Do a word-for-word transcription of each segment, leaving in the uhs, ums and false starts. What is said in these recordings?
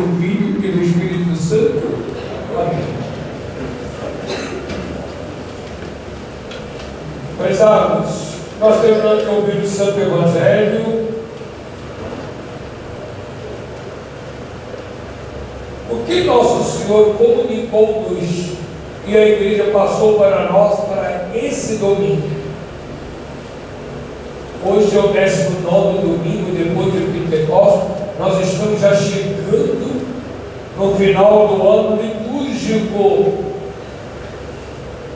pelo Filho e pelo Espírito Santo. Amém. Prezados, nós terminamos de ouvir o Santo Evangelho. O que Nosso Senhor comunicou-nos e a Igreja passou para nós para esse domingo? Hoje é o décimo nono domingo depois do Pentecostes. Nós estamos já chegando no final do ano litúrgico.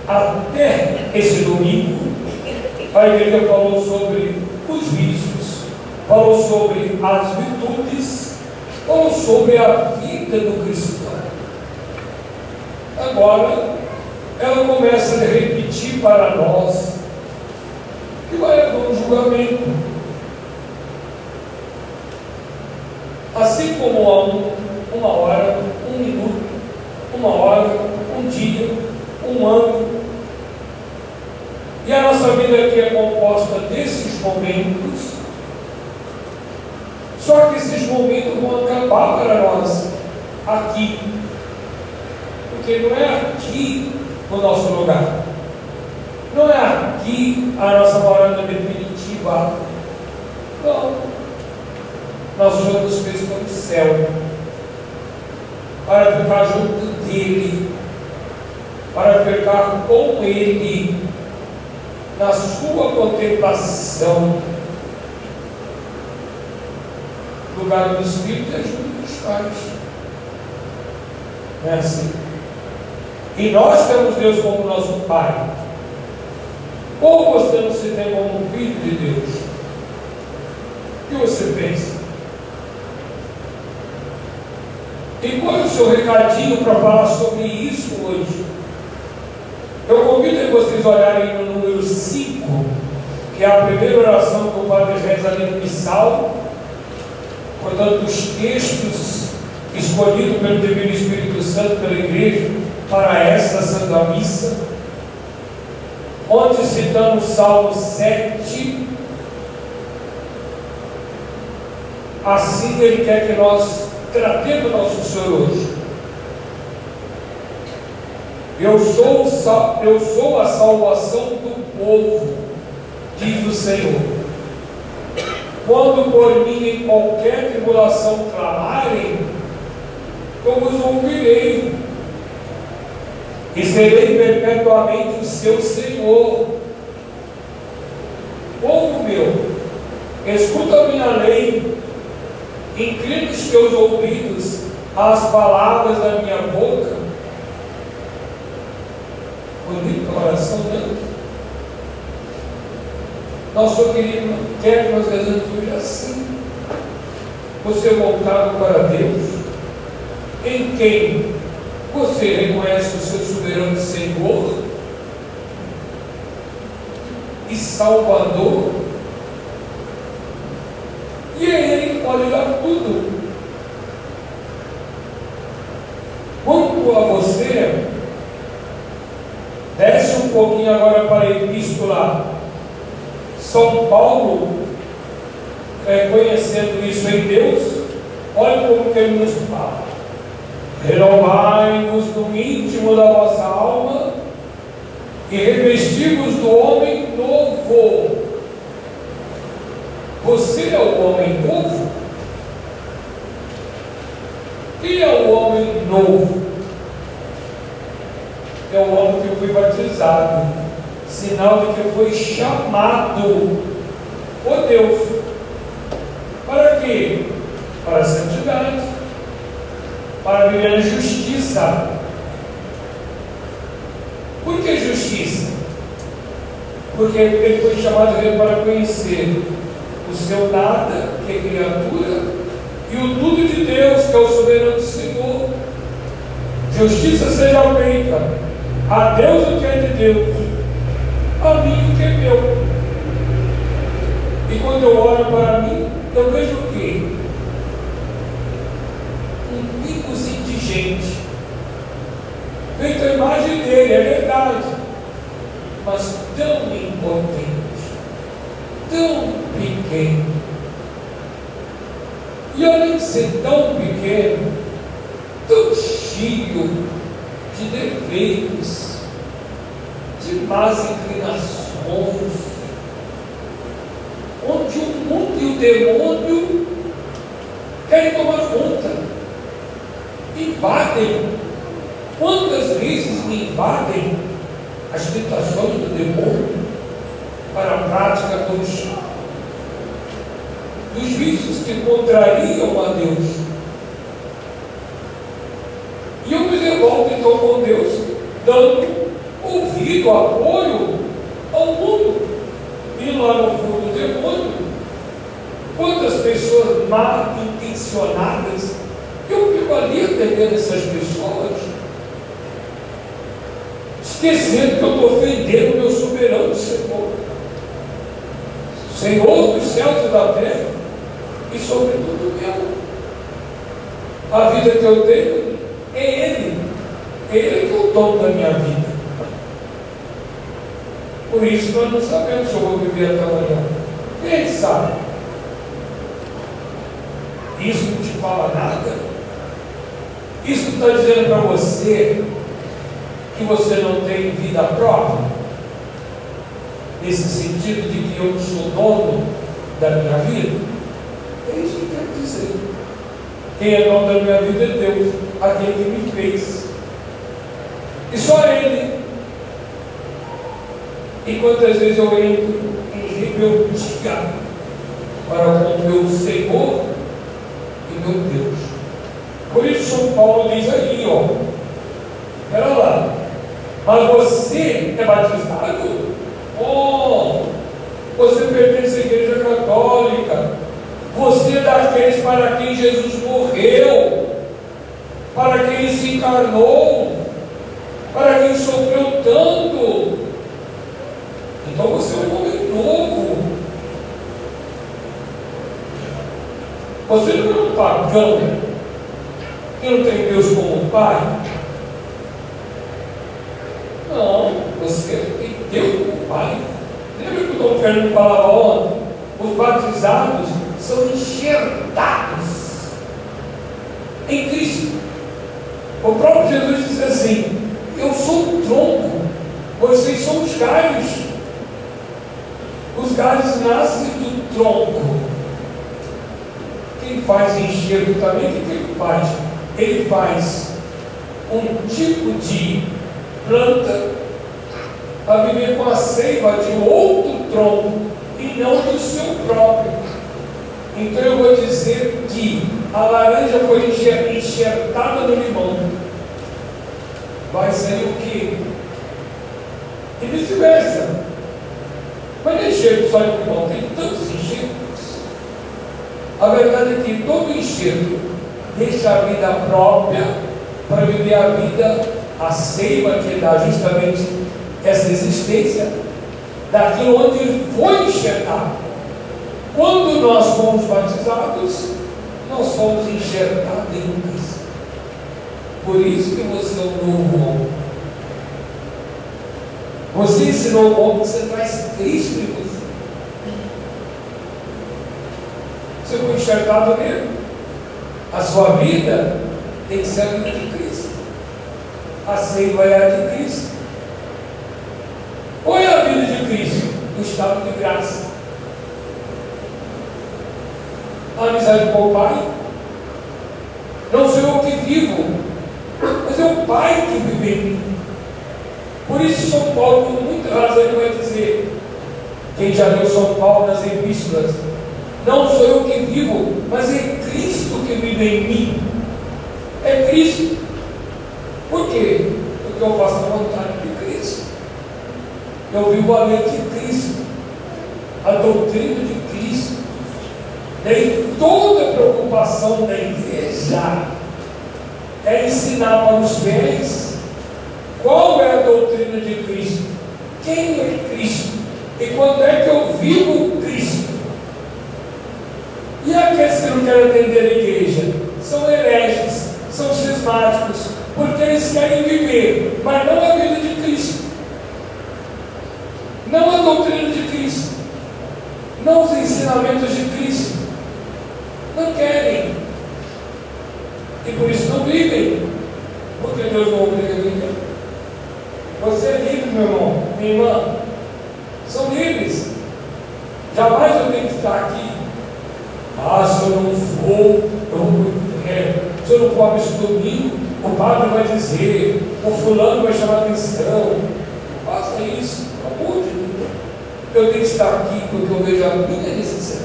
Até esse domingo, a Igreja falou sobre os vícios, falou sobre as virtudes, falou sobre a vida do cristão. Agora, ela começa a repetir para nós que vai haver um julgamento. Assim como há um, uma hora, um minuto, uma hora, um dia, um ano. E a nossa vida aqui é composta desses momentos. Só que esses momentos vão acabar para nós aqui. Porque não é aqui o nosso lugar. Não é aqui a nossa morada definitiva. Não. Nosso Senhor nos fez para o céu, para ficar junto dele, para ficar com ele, na sua contemplação. O lugar do Espírito é junto dos pais. Não é assim? E nós temos Deus como nosso Pai. Ou você não se tem como filho de Deus? O que você pensa? E qual é o seu recadinho para falar sobre isso hoje? Eu convido vocês a olharem no número cinco, que é a primeira oração que o Padre reza ali no missal, contando os textos escolhidos pelo Divino Espírito Santo, pela Igreja, para esta Santa Missa, onde citamos Salmo sete. Assim ele quer que nós tratemos nosso Senhor hoje. Eu sou, eu sou a salvação do povo, diz o Senhor. Quando por mim em qualquer tribulação clamarem, eu vos ouvirei. E serei perpetuamente o seu Senhor. Povo meu, escuta a minha lei, inclina os teus ouvidos às palavras da minha boca. Bonita oração, né? Nosso querido quer que nós rezemos hoje assim. Você voltado para Deus, em quem você reconhece o seu soberano Senhor e Salvador, e é Ele que pode dar tudo. Quanto a você, desce um pouquinho agora para a Epístola São Paulo, reconhecendo isso em Deus. Olha como que ele nos fala: renovai-vos no íntimo da vossa alma e revesti-vos do homem novo. Você é o homem novo? Quem é o homem novo? É o homem que foi batizado, sinal de que foi chamado por Deus. Para quê? Para a santidade, para viver a justiça. Por que justiça? Porque ele foi chamado para conhecer o seu nada, que é criatura, e o tudo de Deus, que é o soberano Senhor. Justiça seja feita a Deus o que é de Deus, a mim o que é meu. E quando eu olho para mim, eu vejo o quê? Gente, feito a imagem dele, é verdade, mas tão impotente, tão pequeno. E além de ser tão pequeno, cheio de defeitos, de más inclinações, onde o mundo e o demônio querem tomar conta, invadem. Quantas vezes invadem as tentações do demônio para a prática dos, dos vícios que contrariam a Deus? E eu me revolto então com Deus, dando ouvido, apoio ao mundo. E lá no fundo do demônio, quantas pessoas mal intencionadas, eu fico ali atendendo essas pessoas, esquecendo que eu estou ofendendo o meu soberano Senhor, Senhor dos céus e da terra, e sobretudo meu. A vida que eu tenho é Ele, Ele que é o dono da minha vida. Por isso nós não sabemos se eu vou viver até amanhã. Quem sabe? Isso não te fala nada? Isso não está dizendo para você que você não tem vida própria, nesse sentido de que eu não sou dono da minha vida? É isso que quero dizer. Quem é dono da minha vida é Deus, aquele que me fez, e só Ele. E quantas vezes eu entro em rebeldia para com o meu Senhor e meu Deus? Por isso São Paulo diz aí, ó, pera lá, mas você é batizado? Oh, você pertence à Igreja Católica, você é daqueles para quem Jesus morreu, para quem Ele se encarnou, para quem sofreu tanto. Então você é um homem novo, você não é um pagão que não tem Deus como Pai. Não, você tem Deus como Pai. Lembra que o Dom Fernando falava ontem? Os batizados são enxertados em Cristo. O próprio Jesus disse assim: eu sou o tronco, vocês são os galhos. Os galhos nascem do tronco. Quem faz enxerto também, o que ele faz? Ele faz um tipo de planta para viver com a seiva de outro tronco e não do seu próprio. Então eu vou dizer que a laranja foi enxertada no limão. Vai sair o quê? E vice-versa. Mas não é enxerto só de limão, tem tantos enxertos. A verdade é que todo enxerto deixa a vida própria para viver a vida, a seiva que dá justamente essa existência, daqui onde foi enxertado. Quando nós fomos batizados, nós fomos enxertados em Cristo. Por isso que você é um novo homem. Você ensinou o homem, você traz Cristo em você. Você foi enxertado nele. A sua vida tem que ser a vida de Cristo. A seiva é a de Cristo. Qual é a vida de Cristo? O estado de graça. A amizade com o Pai. Não sou eu que vivo, mas é o Pai que vive em mim. Por isso São Paulo, com muita razão, ele vai dizer, quem já leu São Paulo nas epístolas, não sou eu que vivo, mas é Cristo que vive em mim. É Cristo. Por quê? Porque eu faço a vontade de Cristo. Eu vivo a lei de Cristo, a doutrina de Cristo. Nem toda preocupação da igreja é ensinar para os fiéis. Qual é a doutrina de Cristo? Quem é Cristo? E quando é que eu vivo Cristo? E aqueles que não querem atender a igreja? São hereges, são cismáticos, porque eles querem viver, mas não a vida de Cristo. Não a doutrina de Cristo. Não os ensinamentos de Cristo. Não querem. E por isso não vivem. que Deus não obriga ninguém. Você é livre, meu irmão, minha irmã. São livres. Jamais eu tenho que estar aqui. Ah, se eu não for, eu vou para o inferno. Se eu não for a missa domingo, o padre vai dizer, o fulano vai chamar a atenção. Faça isso, pelo amor de Deus. Eu tenho que estar aqui porque eu vejo a minha necessidade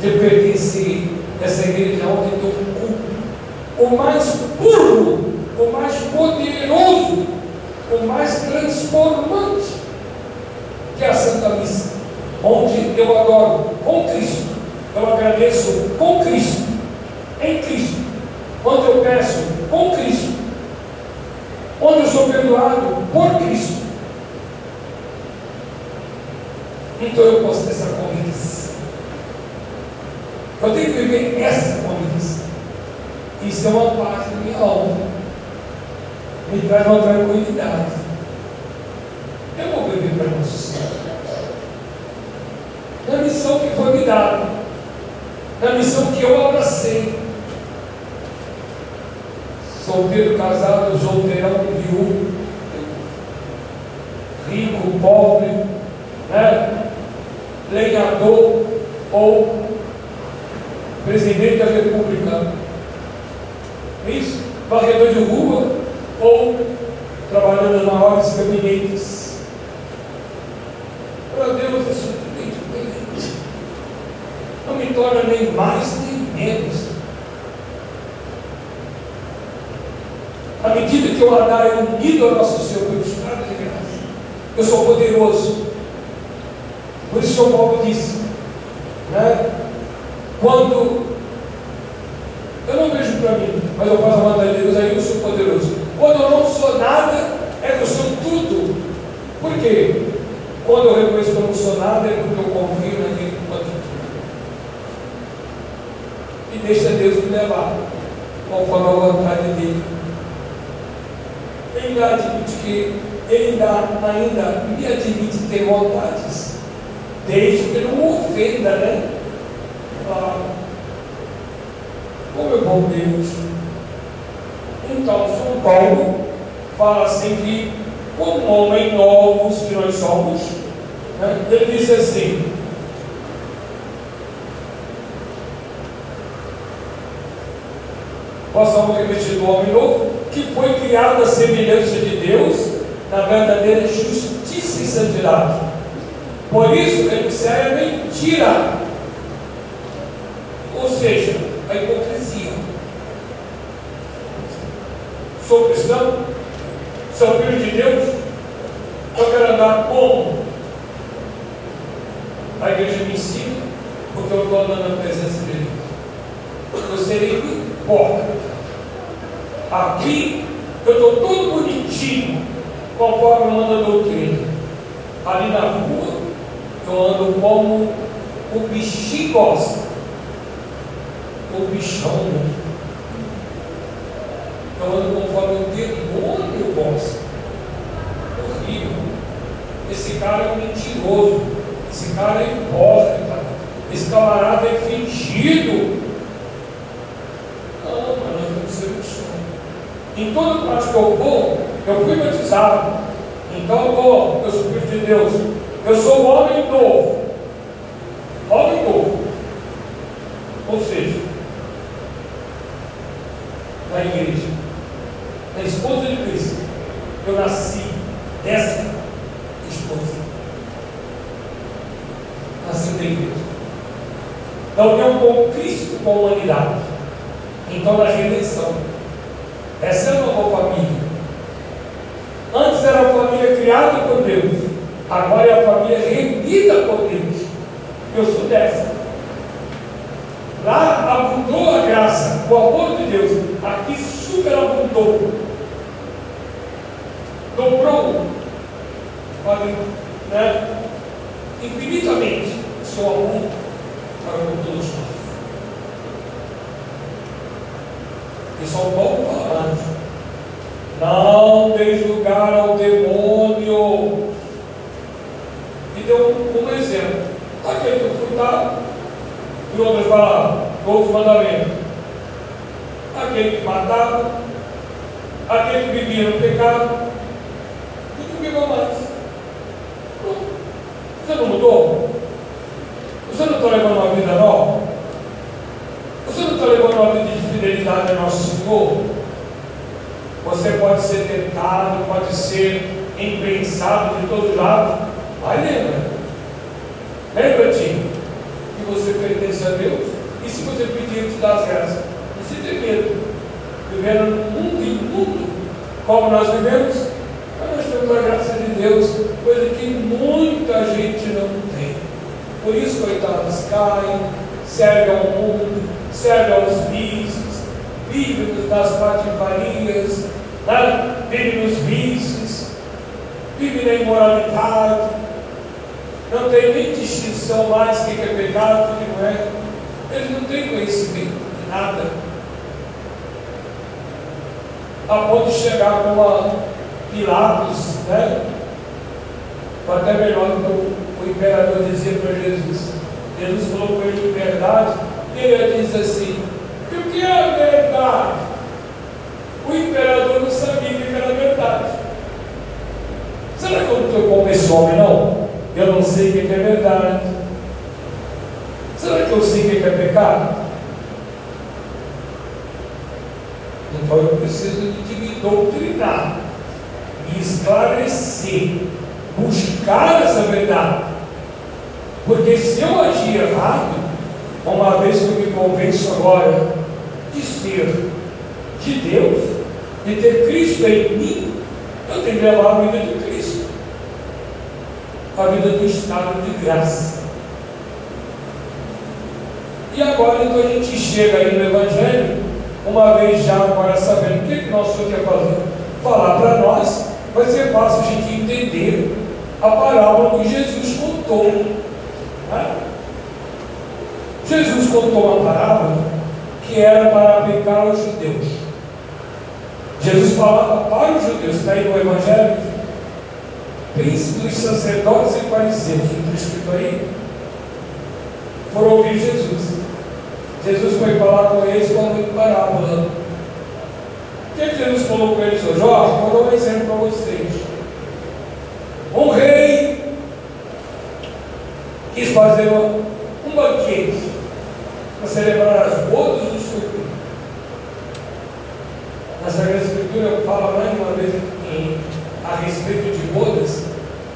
de pertencer a essa igreja onde tem um culto. O mais puro, o mais poderoso, o mais transformante, que é a Santa Missa, onde eu adoro com Cristo, eu agradeço com Cristo, em Cristo, onde eu peço com Cristo, onde eu sou perdoado por Cristo. Então eu posso ter essa convicção. Eu tenho que viver essa convicção. Isso é uma parte da minha alma, me traz uma tranquilidade. Eu vou viver para nosso Senhor, na missão que foi me dada, na missão que eu abracei. Solteiro, casado, solteirão, viúvo, rico, pobre, né? Lenhador ou presidente da república, isso, varredor de rua ou trabalhando nos maiores gabinetes. Para Deus, eu sou totalmente diferente. Não me torna nem mais nem menos. À medida que eu andar é unido ao nosso Senhor pelos caras de graça, eu sou poderoso. Por isso São Paulo disse, né? Quando eu não vejo para mim, mas eu faço a vontade de Deus, aí eu sou poderoso. Quando eu não sou nada, é que eu sou tudo. Por quê? Quando eu reconheço que eu não sou nada, é porque eu confio naquele que pode tudo. E deixa Deus me levar conforme a vontade dele. Ele ainda admite que ele ainda, ainda me admite ter vontades, desde que não me ofenda, né? Ah, como é bom Deus. Então São Paulo fala assim que, como homem novos que nós somos, né? Ele diz assim, nós somos revestidos do homem novo, que foi criado à semelhança de Deus, na verdadeira justiça e santidade. Por isso ele serve a mentira, ou seja, a hipocrisia. Sou cristão, sou filho de Deus, eu quero andar como a igreja me ensina, porque eu estou andando na presença de Deus. Eu serei hipócrita. Aqui eu estou todo bonitinho, conforme manda a doutrina. Ali na rua eu ando como o bichinho gosta. O bichão, eu ando conforme o demônio gosta. Horrível. Esse cara é um mentiroso. Esse cara é hipócrita. Esse camarada é fingido. Não, mas nós temos que ser bichão. Em todo parte que eu vou, eu fui batizado. Então eu vou, eu sou filho de Deus. Eu sou o homem novo. Homem novo. Ou seja, na igreja, na esposa de Cristo, eu nasci dessa esposa, nasci da igreja, da união com Cristo, com a humanidade, então da redenção. Essa é a nova família. Antes era a família criada por Deus, agora é a família remida por Deus. Eu sou dessa. Lá abundou a graça, o amor de Deus. Aqui superabundou. Dobrou, olha, né? Infinitamente o seu amor para todos nós. E São Paulo fala: não deis lugar ao demônio. E deu um, um exemplo. Aquele que foi dado. E outros falaram, novo mandamento. aquele que matava, aquele que vivia no pecado, e não pegou mais. Você não mudou? Você não está levando uma vida nova? Você não está levando uma vida de fidelidade ao nosso Senhor? Você pode ser tentado, pode ser impensado de todo lado, mas lembra, lembra-te que você pertence a Deus, e se você pedir, Ele te dá as graças. E se tem medo, vivendo num mundo imundo como nós vivemos, nós temos a graça de Deus, coisa que muita gente não tem. Por isso, coitados, caem, servem ao mundo, servem aos vícios, vivem das patifarias, né? Vivem nos vícios, vivem na imoralidade. Não tem nem distinção mais do que é pecado, do que não é. Eles não têm conhecimento de nada, a ponto de chegar com a Pilatos, né? Foi até melhor do que o imperador dizia para Jesus. Jesus colocou ele em verdade, e ele diz assim: o que é a verdade? O imperador não sabia o que era a verdade. Será que eu não estou como esse homem, não? Eu não sei o que é verdade. Será que eu sei o que é pecado? Então eu preciso de me doutrinar, me esclarecer, buscar essa verdade. Porque se eu agir errado, uma vez que eu me convenço agora de ser de Deus, de ter Cristo em mim, eu tenho que levar a vida de Deus, a vida do estado de graça. E agora, então, a gente chega aí no Evangelho, uma vez já agora sabendo o que, que nosso Senhor quer fazer, falar para nós, vai ser fácil a gente entender a parábola que Jesus contou, né? Jesus contou uma parábola que era para aplicar aos judeus. Jesus falava para os judeus, está aí no Evangelho, príncipes dos sacerdotes e fariseus, está escrito aí, foram ouvir Jesus. Jesus foi falar com eles falando parábola. O que Jesus falou com eles? Jorge, vou dar um exemplo para vocês. Um rei quis fazer um banquete para celebrar as bodas do seu filho. Na Sagrada Escritura fala mais uma vez a respeito de bodas,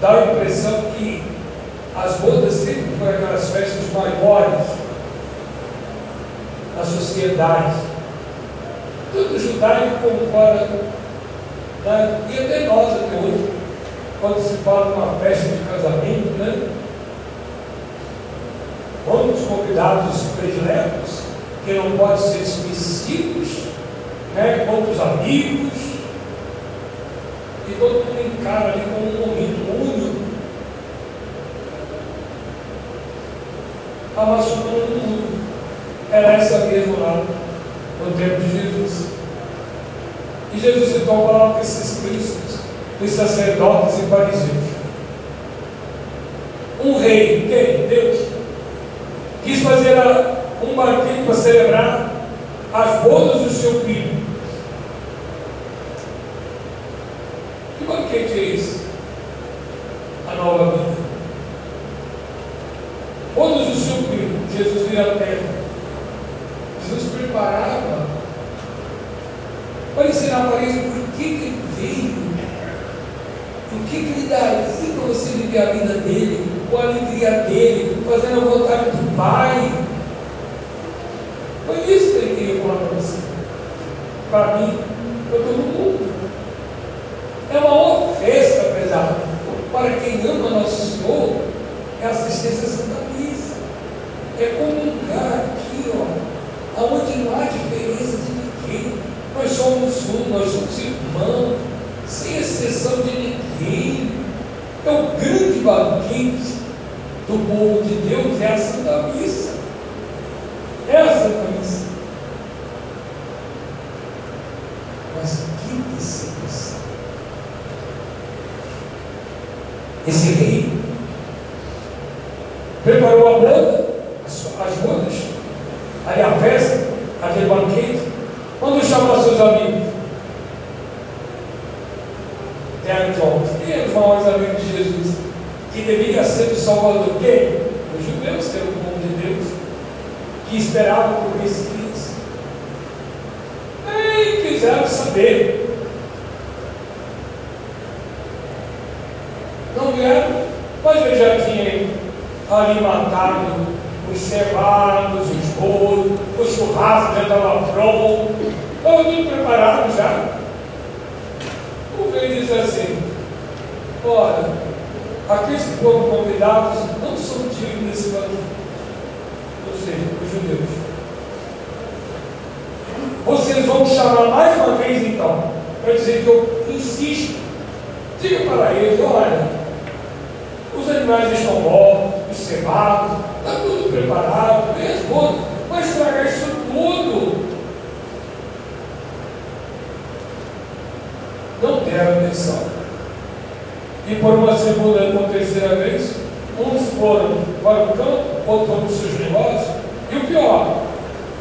dá a impressão que as bodas sempre foram aquelas festas maiores da sociedade, tanto judaico como fora, né? E até nós até hoje, quando se fala de uma festa de casamento, né? Um dos convidados prediletos, que não pode ser esquecidos, né? Como os amigos, e todo mundo encara ali como um momento único. A maçona do mundo era essa mesma lá no tempo de Jesus. E Jesus então falava com esses príncipes, os sacerdotes e fariseus. Um rei, quem? Deus, quis fazer um banquete para celebrar as bodas do seu filho. Que que é isso? A nova vida. Quando o seu filho, Jesus veio à terra, Jesus preparava para ensinar para eles por que ele veio, por que ele daria para você viver a vida dele, com a alegria dele, fazendo a vontade do Pai. Foi isso que ele queria falar para você, para mim, para todo mundo. É uma ofensa, pesada, para quem ama nosso Senhor, é assistência à Santa Missa, é comungar aqui, ó, aonde não há diferença de ninguém. Nós somos um, nós somos irmãos, sem exceção de ninguém. É o grande banquete do povo de Deus, é a Santa Missa, é a Santa Missa. Mas que decepção! Esse rei preparou a boda, as bodas, ali a festa, aquele banquete, Quando chama seus amigos, deram jovens. Quem eram os maiores amigos de Jesus? Que deveria ser o Salvador? Quem? Os judeus, que eram o povo de Deus, que esperavam por Messias. Nem quiseram saber. Não vieram, mas eu já tinha ali matado os cevados, os bolos, o churrasco já estava pronto, estava tudo preparado já. O rei diz assim: olha, aqueles que foram convidados não são dignos desse banquete, ou seja, os judeus. Vocês vão me chamar mais uma vez então, para dizer que eu insisto. Diga para eles: olha, os animais estão mortos, os cevados, está tudo preparado, mesmo, vai estragar isso tudo. Não deram atenção. E por uma segunda e uma terceira vez, uns foram para o campo, outros para os seus negócios. E o pior,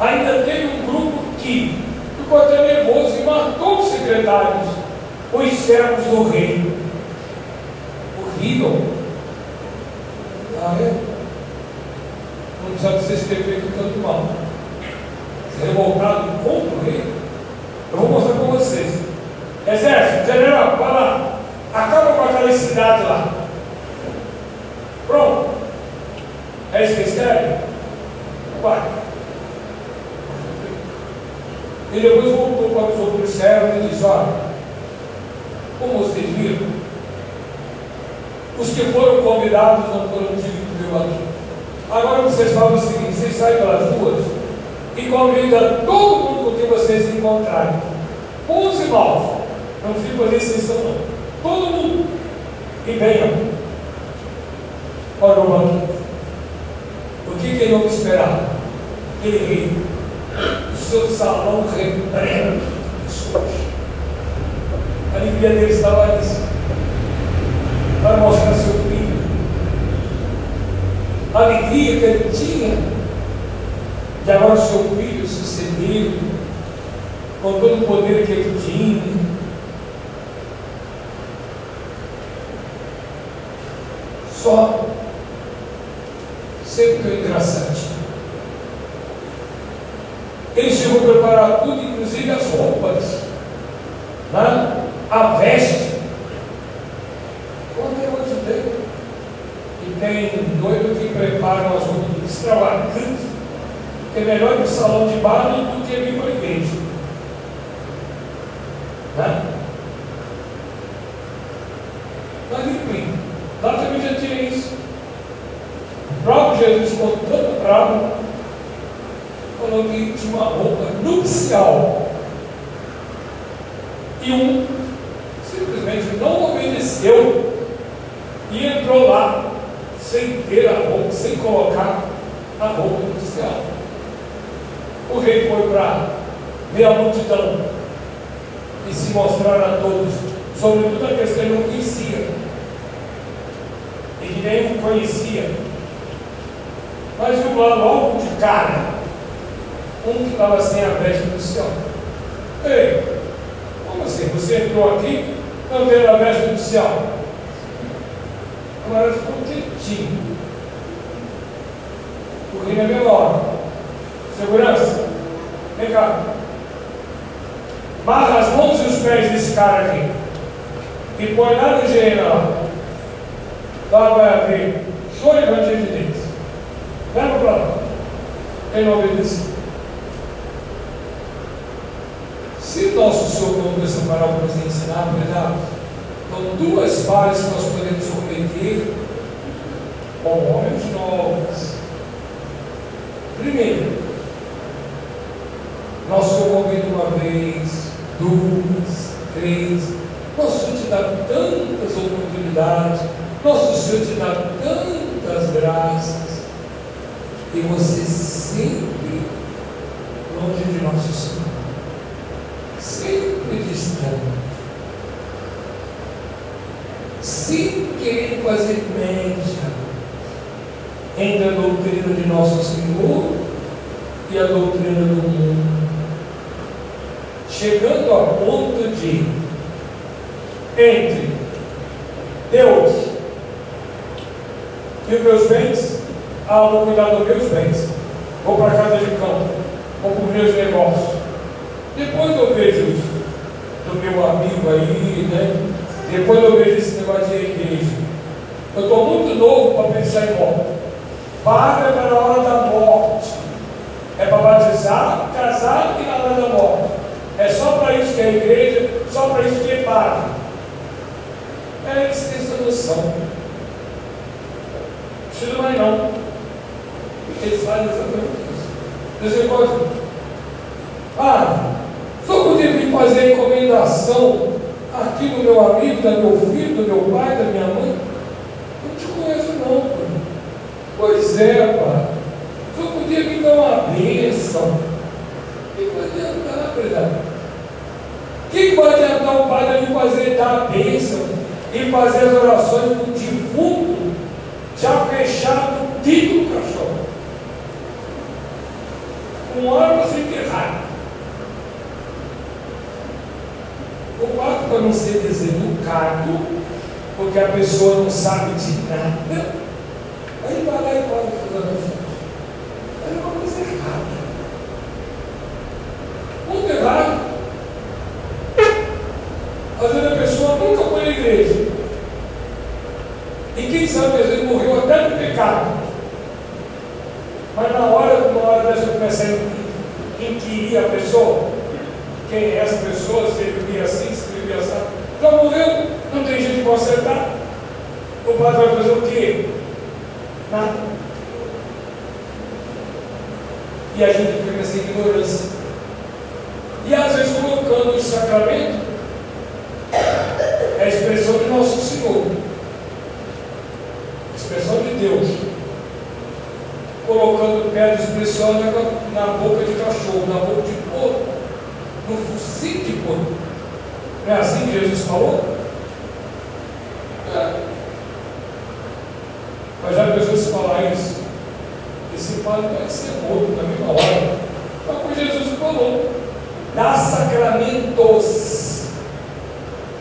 ainda teve um grupo que ficou até nervoso e matou os secretários, os servos do rei. Horrível. Ah, é? Não precisa de vocês terem feito tanto mal. Se revoltado contra o rei, eu vou mostrar para vocês. Exército, general, vai lá. Acaba com aquela cidade lá. Pronto. É isso que eles querem? Vai. E depois voltou para os outros servos e disse: olha, como vocês viram, os que foram convidados não foram dignos de vir aqui. Agora vocês falam o seguinte: vocês saem pelas ruas e convidam todo mundo que vocês encontrarem, bons e maus. Não fico fazendo exceção, não. Todo mundo. E venham. Ora, o que que ele não esperava? Ele riu. O seu salão repleno de pessoas. A alegria dele estava nisso. Para mostrar seu filho. A alegria que ele tinha de agora o seu filho sucedeu com todo o poder que ele tinha. Só sempre é engraçante. Ele chegou a preparar tudo, inclusive as roupas, né? A veste. Quando é o anjo dele? E tem noivo que prepara umas roupas extravagantes, que é melhor que o salão de baile do que vir para a igreja, né? Mas enfim, lá também já tinha isso. O próprio Jesus ficou tanto bravo, falou que tinha uma roupa nupcial. E um simplesmente não obedeceu e entrou lá sem ter a roupa, sem colocar a roupa nupcial. O rei foi para ver a multidão e se mostrar a todos, sobretudo aqueles que não conheciam. Que nem o conhecia, mas viu lá logo de cara um que estava sem a veste nupcial. Ei, como assim? Você entrou aqui, não tendo a veste nupcial? Agora ficou quietinho. O rei é menor. Segurança, vem cá. Marra as mãos e os pés desse cara aqui e põe lá no gênero lá. Lá vai haver choro e ranger de dentes. Leva para lá. Ele não obedeceu. Se nosso Senhor contou essa parábola para nos ensinar, verdade? Então, duas falhas que nós podemos cometer com homens novos. Primeiro, nosso Senhor convida uma vez, duas, três. Nosso Senhor te dá tantas oportunidades. Nosso Senhor te dá tantas graças e você sempre longe de nosso Senhor, sempre distante, sem querer fazer média entre a doutrina de nosso Senhor e a doutrina do mundo. chegando ao ponto de, entre Deus e os meus bens, ah, vou cuidar dos meus bens, vou para a casa de campo, vou para os meus negócios, depois eu vejo isso do meu amigo aí, né? Depois eu vejo esse negócio de igreja. Eu estou muito novo para pensar em morte. Barba é para a hora da morte, é para batizar, casar e na hora da morte. É só para isso que é a igreja, só para isso que é barba. É isso que é noção. Não precisa mais não. Eles fazem exatamente isso. Eles encontram. Ah, só poderia fazer encomendação aqui do meu amigo, do meu filho, do meu pai, da minha mãe. Não te conheço não, pai. Pois é, pai. Só podia me dar uma bênção. O que vai adiantar, verdade? O que vai adiantar o padre me fazer dar a bênção e fazer as orações do defunto já fechado dentro do cachorro? Um ano sem enterrar. O quarto, para não ser deseducado, porque a pessoa não sabe de nada, aí vai lá e pode fazer uma coisa errada. Muito errado. Às vezes a pessoa nunca foi na igreja. E quem sabe, às vezes morreu até no pecado. Mas na hora, na hora dessa, percebe quem queria a pessoa. Quem é essa pessoa, se ele vivia assim, se ele vivia assim, já morreu, não tem jeito de consertar. O padre vai fazer o quê? Nada. E a gente fica nessa ignorância. E às vezes colocando o sacramento, é a expressão de Nosso Senhor, a expressão de Deus, colocando pedras preciosas na boca de cachorro, na boca de porco, no focinho de porco. Não é assim que Jesus falou? É. Mas já Jesus falar isso, esse padre vai ser morto na mesma hora. Foi o que Jesus falou. Dá sacramentos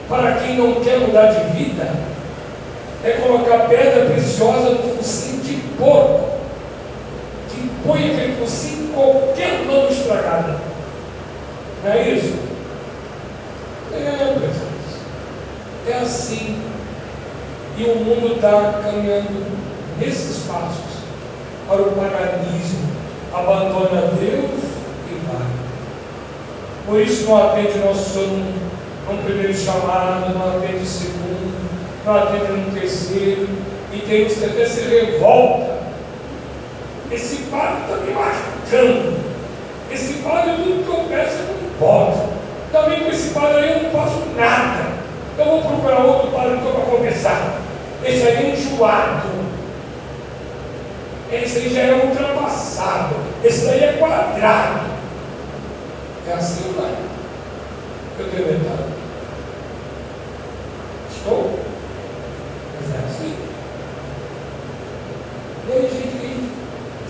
para quem não quer mudar de vida. É colocar pedra preciosa no focinho de porco, que põe aquele focinho em qualquer mão estragada. Não é isso? É, pessoal. É assim. E o mundo está caminhando nesses passos para o paganismo. Abandona Deus e vai. Por isso não atende Nosso Senhor no primeiro chamado, não atende o segundo, não atende no terceiro. E tem uns que até se revolta. Esse padre está me marcando. Esse padre, tudo que eu peço, eu não posso. Também com esse padre aí eu não faço nada. Eu vou procurar outro padre para conversar. Esse aí é enjoado. Esse aí já é ultrapassado. Esse daí é quadrado. É assim, vai. Eu tenho metade. Estou? Mas é assim. E aí,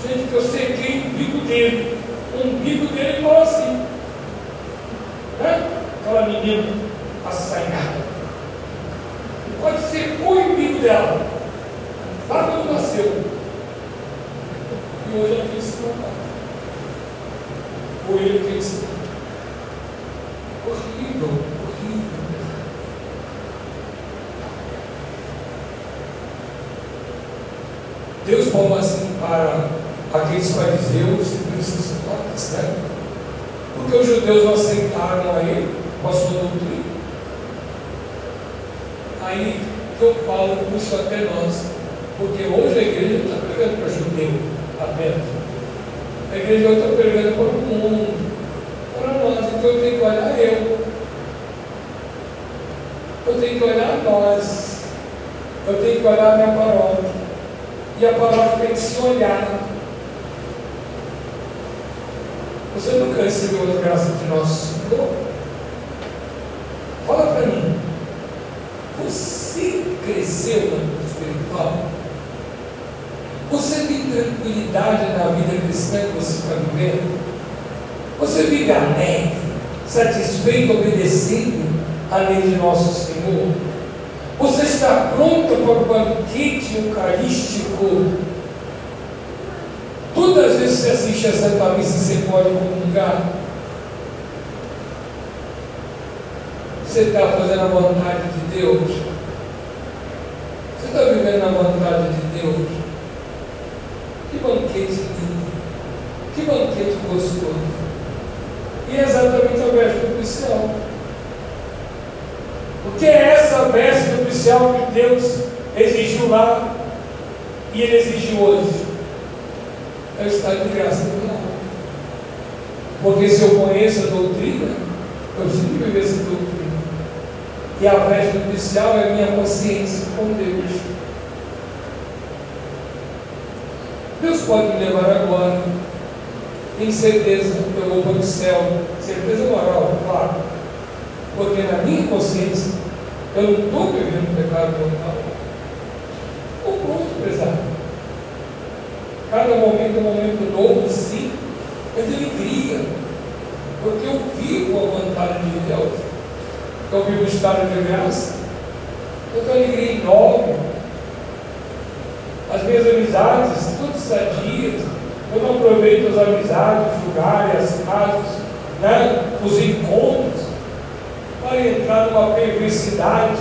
gente, gente, que eu sequei o bico dele. O umbigo dele falou assim, né? Aquela menina assanhada. Pode ser o umbigo dela, lá quando nasceu. E hoje é que se contar. Foi ele que ensinou. Horrível, horrível. Deus falou assim para aqueles fariseus e principais, né? Porque os judeus não aceitaram a ele com a sua doutrina. Aí São Paulo puxa até nós, porque hoje a igreja não está pregando para judeu apenas. A igreja está pregando para o mundo, para nós. Então eu tenho que olhar eu. Eu tenho que olhar nós. Eu tenho que olhar a minha paróquia. E a paróquia tem que se olhar. Você nunca recebeu a graça de Nosso Senhor? Fala para mim. Você cresceu na vida espiritual? Você tem tranquilidade na vida cristã que você está vivendo? Você vive alegre, satisfeito, obedecendo a lei de nosso Senhor? Você está pronto para o banquete eucarístico? Todas as vezes que você assiste a Santa Missa, você pode comungar. Você está fazendo a vontade de Deus? Você está vivendo a vontade de Deus? Que banquete lindo! Que banquete gostoso! E é exatamente a véspera oficial. Porque é essa véspera oficial que Deus exigiu lá e Ele exigiu hoje. É o estado de graça do amor. Porque se eu conheço a doutrina, eu preciso viver essa doutrina. E a véspera oficial é a minha consciência com Deus. Deus pode me levar agora. Tem certeza que eu vou para o céu, certeza moral, claro, porque na minha consciência eu não estou vivendo pecado mortal. Ou pronto, pesado. Cada momento é um momento novo, sim, é de alegria, porque eu vivo a vontade de Deus, eu vivo o estado de graça, eu tenho alegria enorme, as minhas amizades, tudo sadio. Eu não aproveito as amizades, os lugares, as casas, né? Os encontros, para entrar numa perversidade,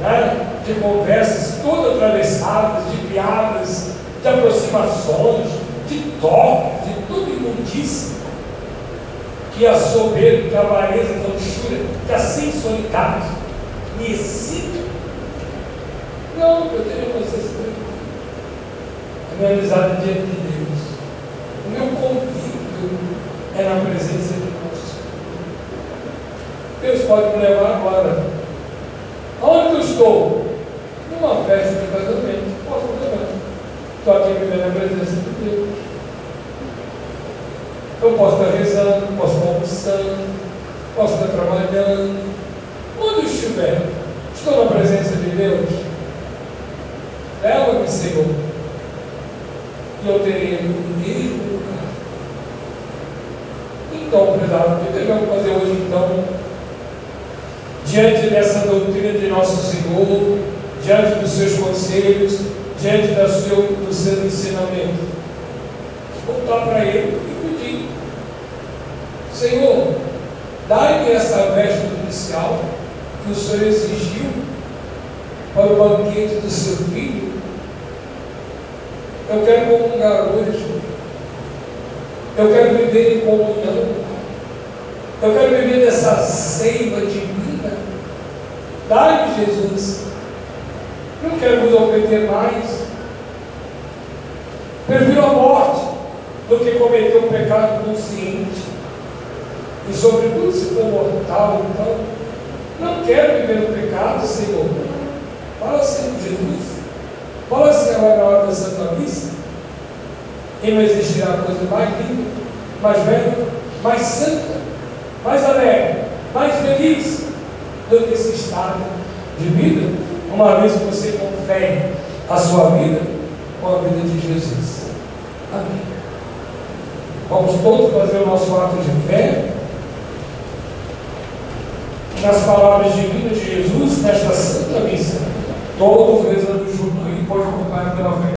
né? De conversas todas atravessadas, de piadas, de aproximações, de toques, de tudo imundíssimo, que a soberba, que a avareza, que a luxúria, que a sensualidade me excita. Não, eu tenho vocês a minha amizade diante de Deus. O meu convívio é na presença de Deus. Deus pode me levar agora. Aonde eu estou? Numa festa de casamento. Posso levar? Estou aqui vivendo na presença de Deus. Eu posso estar rezando, posso estar almoçando, posso estar trabalhando. Onde eu estiver, estou na presença de Deus. Leva-me, Senhor. E eu terei o mesmo. Então, prezado, o que devemos fazer hoje, então? Diante dessa doutrina de Nosso Senhor, diante dos seus conselhos, diante da seu, do seu ensinamento, voltar para Ele e pedir: Senhor, dai-me essa veste nupcial que o Senhor exigiu para o banquete do seu filho. Eu quero comungar hoje. Eu quero viver em comunhão. Eu quero viver dessa seiva divina. Dai-me, Jesus. Não quero vos ofender mais. Prefiro a morte do que cometer um pecado consciente. E sobretudo se for mortal, então. Não quero viver no pecado, Senhor. Fala assim com Jesus. Fala assim agora na hora da Santa Missa. E não existirá coisa mais linda, mais velha, mais santa, mais alegre, mais feliz do que esse estado de vida, uma vez que você confere a sua vida com a vida de Jesus. Amém. Vamos todos fazer o nosso ato de fé nas palavras divinas de Jesus nesta Santa Missa. Todos rezando junto e pode acompanhar pela fé.